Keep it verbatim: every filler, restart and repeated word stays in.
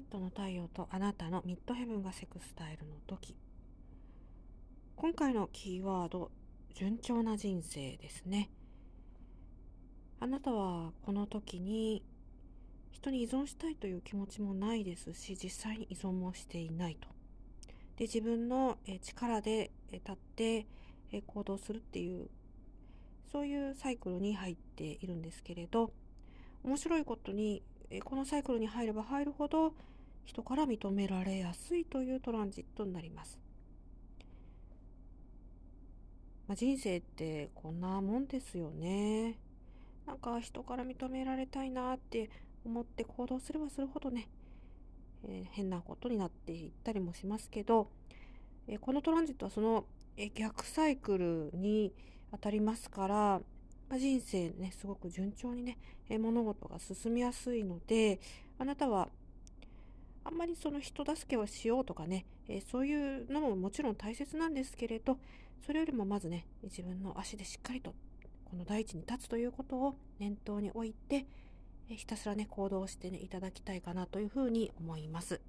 ジットの太陽とあなたのミッドヘブンがセクスタイルの時。今回のキーワード、順調な人生ですね。あなたはこの時に人に依存したいという気持ちもないですし、実際に依存もしていないと。で、自分の力で立って行動するっていう、そういうサイクルに入っているんですけれど、面白いことにこのサイクルに入れば入るほど人から認められやすいというトランジットになります。まあ、人生ってこんなもんですよね。なんか人から認められたいなって思って行動すればするほどね、えー、変なことになっていったりもしますけど、えー、このトランジットはその逆サイクルに当たりますから、まあ、人生ね、すごく順調にね、物事が進みやすいので、あなたはあんまりその人助けをしようとかね、そういうのももちろん大切なんですけれど、それよりもまずね、自分の足でしっかりとこの大地に立つということを念頭に置いて、ひたすらね、行動してね、いただきたいかなというふうに思います。